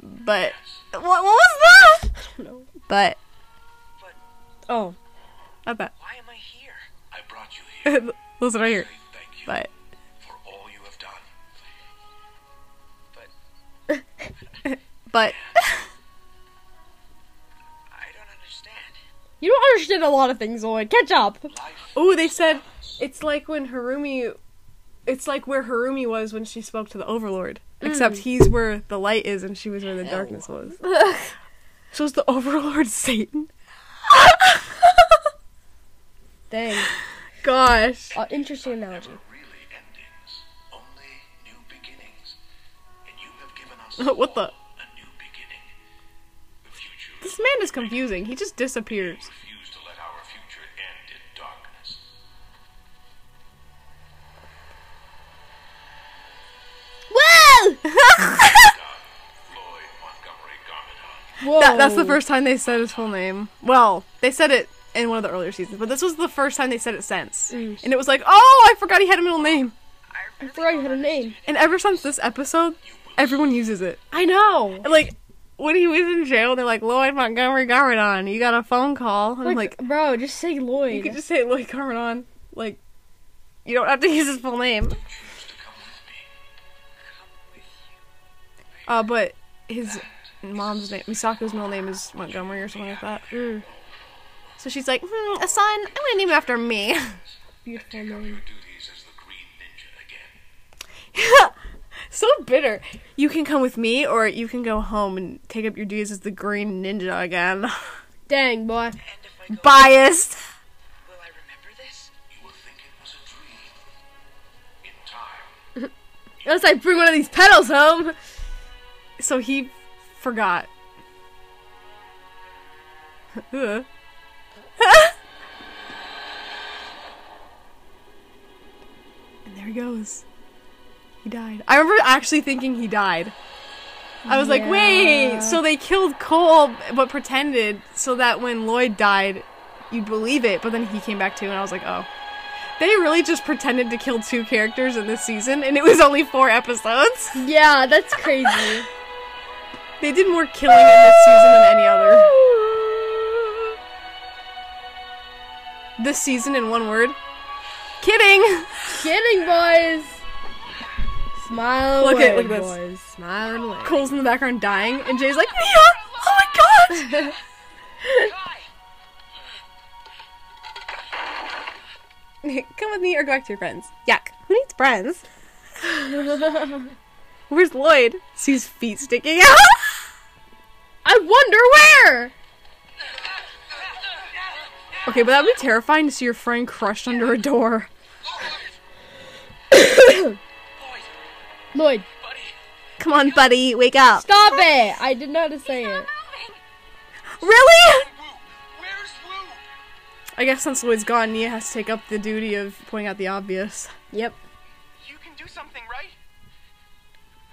But, but what, what was that? I don't know. But, but oh, I bet. Why am I here? I brought you here. Those are right here. Thank you. But. But I don't understand. You don't understand a lot of things, Lloyd. Catch up. Oh, they said it's like when Harumi, it's like where Harumi was when she spoke to the Overlord. Mm. Except he's where the light is and she was where the Ew. darkness was. So is the Overlord Satan? Dang. Gosh. Uh, interesting analogy. What the? This man is confusing. He just disappears. Whoa! Whoa. That, that's the first time they said his full name. Well, they said it in one of the earlier seasons, but this was the first time they said it since. Mm. And it was like, oh, I forgot he had a middle name. I forgot he had a name. And ever since this episode, everyone uses it. I know. And like, when he was in jail, they're like, Lloyd Montgomery Garmadon, you got a phone call. And like, I'm like, bro, just say Lloyd. You could just say Lloyd Garmadon. Like, you don't have to use his full name. Uh, but his mom's name, Misako's middle name is Montgomery or something like that. Mm. So she's like, hmm, a son, I'm gonna name him after me. Beautiful name. So bitter. You can come with me, or you can go home and take up your duties as the Green Ninja again. Dang, boy. Biased. Away, will I remember this? You will think it was a dream. In time. Unless I bring one of these pedals home. So he forgot. And there he goes. He died. I remember actually thinking he died. I was yeah. like, wait, so they killed Cole, but pretended so that when Lloyd died, you'd believe it. But then he came back too, and I was like, oh. They really just pretended to kill two characters in this season, and it was only four episodes. Yeah, that's crazy. They did more killing in this season than any other. This season, in one word. Kidding! Kidding, boys! Smile look away, at, look at boys. This. Smile and wave. Cole's in the background dying, and Jay's like, Nya! Oh my god! Come with me or go back to your friends. Yuck. Who needs friends? Where's Lloyd? Sees feet sticking out. I wonder where! Okay, but that would be terrifying to see your friend crushed under a door. Lloyd. Buddy. Come on, buddy. Wake up. Stop it. I didn't know how to say it. Moving. Really? Where's Woo? I guess since Lloyd's gone, Nya has to take up the duty of pointing out the obvious. Yep. You can do something, right?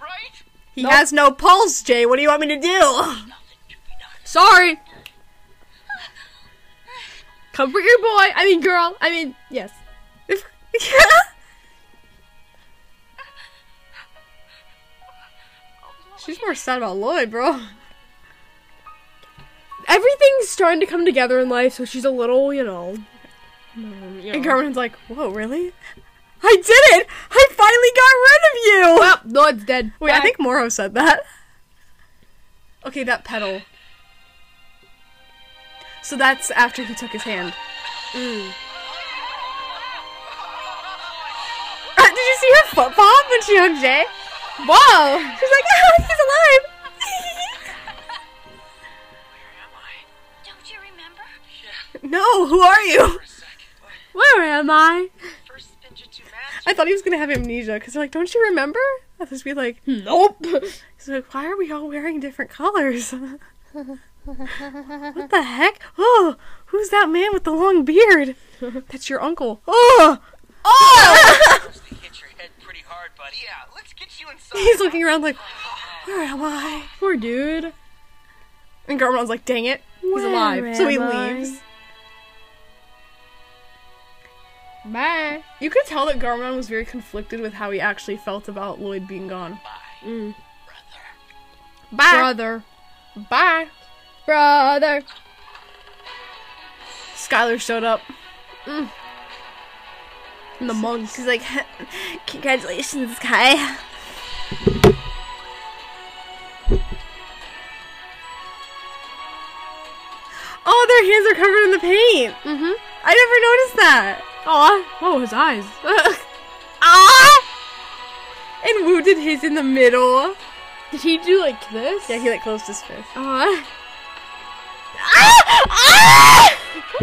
Right? He nope. has no pulse, Jay. What do you want me to do? Nothing to be done. Sorry. Comfort your boy. I mean, girl. I mean, yes. Yeah. She's more sad about Lloyd, bro. Everything's starting to come together in life, so she's a little, you know. Um, you know. And Garmin's like, whoa, really? I did it! I finally got rid of you! Well, Lloyd's dead. Wait, Bye. I think Morro said that. Okay, that pedal. So that's after he took his hand. Mm. Did you see her foot pop when she hugged Jay? Whoa! She's like, oh, he's alive! Where am I? Don't you remember? Yeah. No, who are you? Where am I? First Spinjitzu Master. I thought he was gonna have amnesia, because they're like, don't you remember? I'll just be like, nope! He's like, why are we all wearing different colors? What the heck? Oh, who's that man with the long beard? That's your uncle. Oh! Oh! Yeah, let's get you inside. He's looking around like, where am I? Poor dude. And Garmadon's like, dang it, he's alive. So he leaves. Bye. You could tell that Garmadon was very conflicted with how he actually felt about Lloyd being gone. Bye. Mm. Brother. Bye. Brother. Bye. Brother. Skylar showed up. Mm. And the monk. She's like, congratulations, Kai. Oh, their hands are covered in the paint. Mm-hmm. I never noticed that. Aw. Whoa, his eyes. Ah! And Wu did his in the middle. Did he do like this? Yeah, he like closed his fist. Uh. Ah! Ah!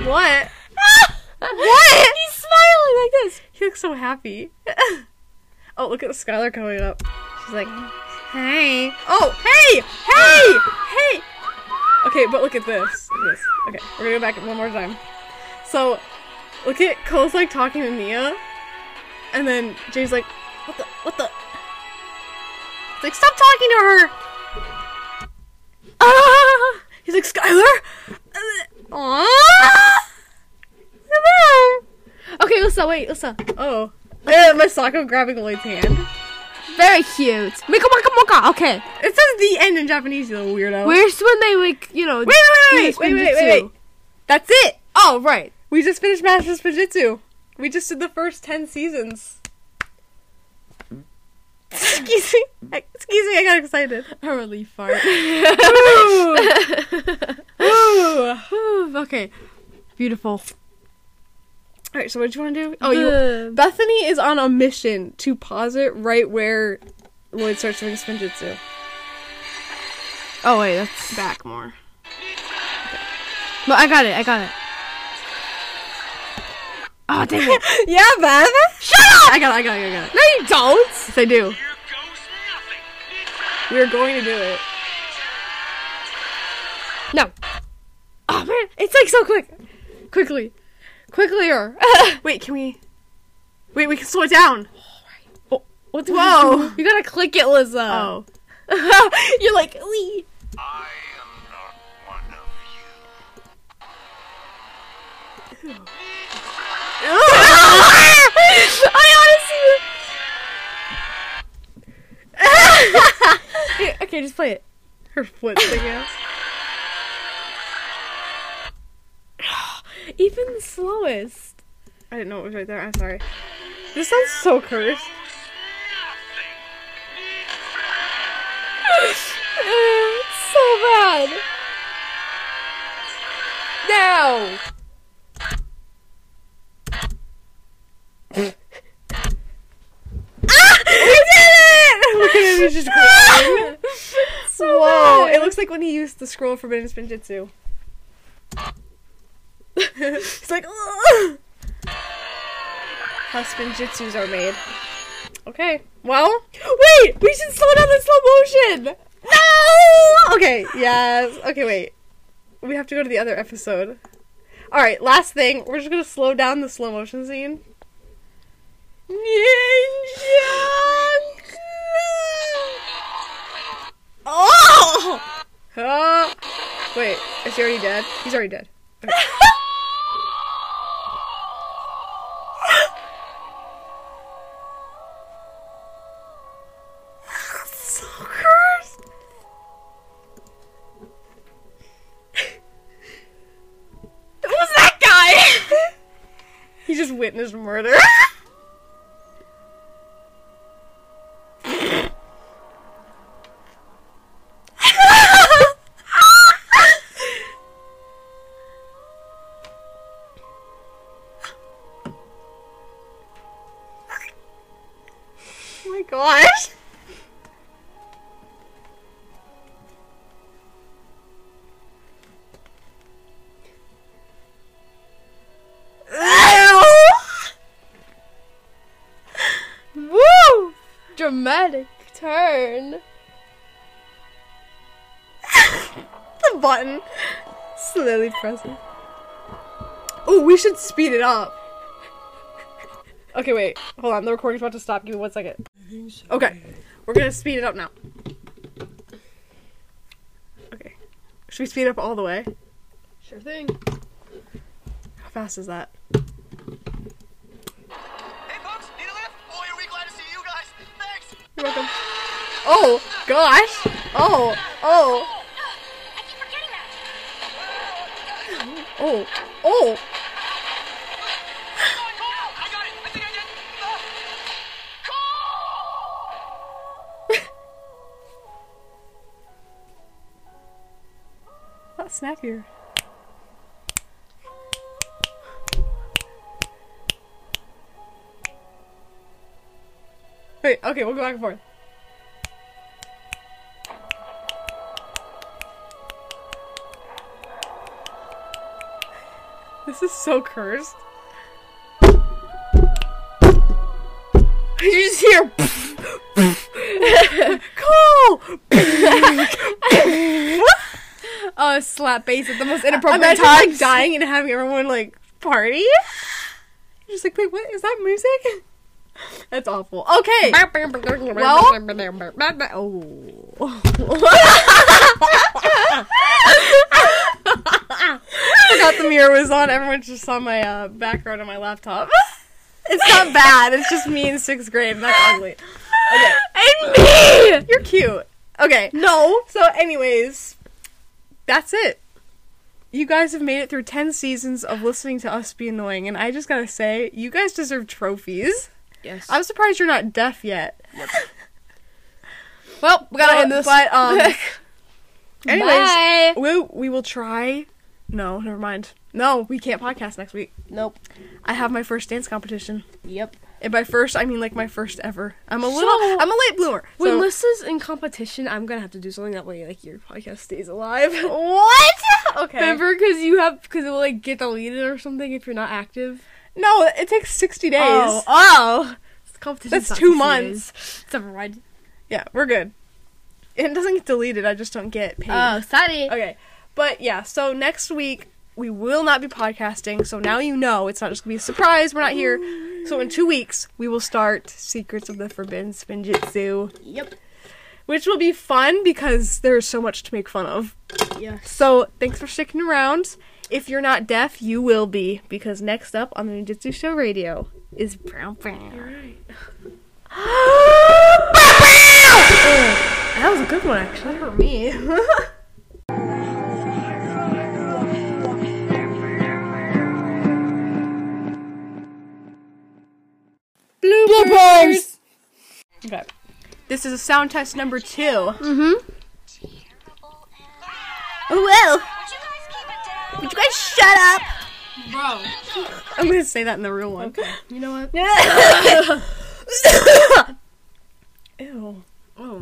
What? Ah! What? He's smiling like this. He looks so happy. Oh, look at the Skylar coming up. She's like, hey. Oh, hey! Hey! Hey! Okay, but look at this. Look at this. Okay, we're gonna go back one more time. So, look at Cole's like talking to Nya, and then Jay's like, what the? What the? He's like, stop talking to her! Ah! He's like, Skylar? Aww! Okay, Lisa, wait, Lisa. Oh. Yeah, Masako grabbing Lloyd's hand. Very cute. Mika Maka Moka! Okay. It says the end in Japanese, you little weirdo. Where's when they, like, you know. Wait, wait, wait, wait, wait, wait, wait, wait. That's it! Oh, right. We just finished Masters of Spinjitzu. We just did the first ten seasons. Excuse me. I, excuse me, I got excited. A relief fart. Ooh. Ooh. Okay. Beautiful. Alright, so what did you want to do? Oh, the... you. Bethany is on a mission to pause it right where Lloyd starts doing Spinjitzu. Oh, wait, that's back more. Okay. But I got it, I got it. Oh, dang it. Yeah, Beth! Shut up! I got it, I got it, I got it. No, you don't! Yes, I do. We're going to do it. No. Oh, man, it's like so quick. Quickly. Quicklier. Wait, can we... Wait, we can slow it down. Oh, right. Oh, what's... Whoa. You gotta click it, Lizzo. Oh. You're like, wee. I am not one of you. I honestly... Okay, just play it. Her foot thing out. Even the slowest. I didn't know it was right there. I'm sorry. This sounds so cursed. It's so bad. No. Ah! We did it! Look at him. He's just crying. So wow. Bad. It looks like when he used the scroll for Forbidden Spinjitzu. It's like, ugh! How Spinjitzus are made. Okay. Well, wait! We should slow down the slow motion! No! Okay, yes. Okay, wait. We have to go to the other episode. Alright, last thing. We're just gonna slow down the slow motion scene. Ninjago! Oh! Huh? Wait, is he already dead? He's already dead. Okay. He just witnessed murder. Dramatic turn. The button slowly pressing. Oh, we should speed it up. Okay, wait. Hold on. The recording's about to stop. Give me one second. Okay, we're gonna speed it up now. Okay, should we speed it up all the way? Sure thing. How fast is that? Welcome. Oh gosh! Oh, oh! I keep forgetting that. Oh, oh! I got it. I think I did. Cole! That's snappier. Wait, okay, we'll go back and forth. This is so cursed. You just hear Cole! Oh, slap bass at the most inappropriate time. Like, dying and having everyone like party. You're just like, wait, what is that music? That's awful. Okay. Well, oh. I forgot the mirror was on. Everyone just saw my uh, background on my laptop. It's not bad. It's just me in sixth grade. That's ugly. Okay. And me! You're cute. Okay. No. So anyways, that's it. You guys have made it through ten seasons of listening to us be annoying. And I just gotta say, you guys deserve trophies. Yes. I'm surprised you're not deaf yet. Yep. Well, we gotta well, end this. But, um... anyways, we, we will try... No, never mind. No, we can't podcast next week. Nope. I have my first dance competition. Yep. And by first, I mean like my first ever. I'm a so, little, I'm a late bloomer. When so. Melissa's in competition, I'm gonna have to do something that way, like your podcast stays alive. What? Okay. Remember, because you have, because it will like get deleted or something if you're not active. No, it takes sixty days. Oh, oh. This competition's that's two months. Days. It's a ride. Yeah, we're good. It doesn't get deleted. I just don't get paid. Oh, sorry. Okay. But, yeah, so next week, we will not be podcasting, so now you know it's not just going to be a surprise, we're not here. So in two weeks, we will start Secrets of the Forbidden Spinjitzu. Yep. Which will be fun, because there is so much to make fun of. Yeah. So, thanks for sticking around. If you're not deaf, you will be, because next up on the Ninjitsu Show Radio is Brown Brown. You're right. That was a good one, actually. That hurt me. Bloopers! Okay. This is a sound test number two. Mm-hmm. Well. Would you guys shut up? Bro. I'm going to say that in the real one. Okay. You know what? Ew. Oh.